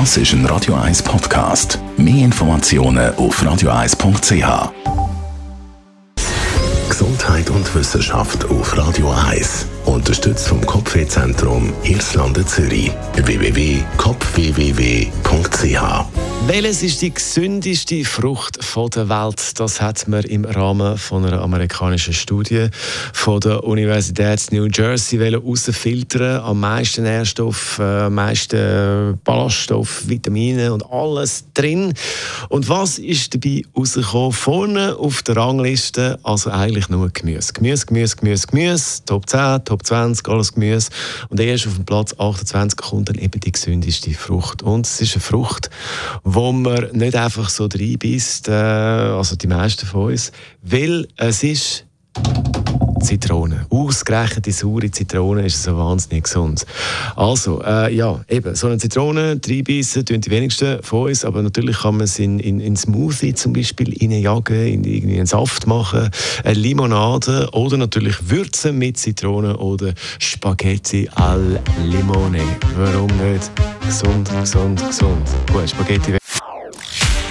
Das ist ein Radio 1 Podcast. Mehr Informationen auf radio1.ch. Gesundheit und Wissenschaft auf Radio 1. Unterstützt vom Kopfwehzentrum Hirslande Zürich. www.kopfww.ch. Welches ist die gesündeste Frucht der Welt? Das hat man im Rahmen von einer amerikanischen Studie von der Universität New Jersey herausfiltern. Am meisten Nährstoff, am meisten Ballaststoff, Vitamine und alles drin. Und was ist dabei rausgekommen? Vorne auf der Rangliste, also eigentlich nur Gemüse. Gemüse. Top 10, Top 20, alles Gemüse. Und erst auf dem Platz 28 kommt dann eben die gesündeste Frucht. Und es ist eine Frucht, wo man nicht einfach so reinbisst, also die meisten von uns, weil es ist Zitrone. Ausgerechnet die saure Zitrone ist so wahnsinnig gesund. Also, so eine Zitrone reinbeissen tun die wenigsten von uns, aber natürlich kann man es in Smoothie zum Beispiel reinjagen, in einen Saft machen, eine Limonade oder natürlich Würzen mit Zitrone oder Spaghetti al Limone. Warum nicht? Gesund. Gut, Spaghetti.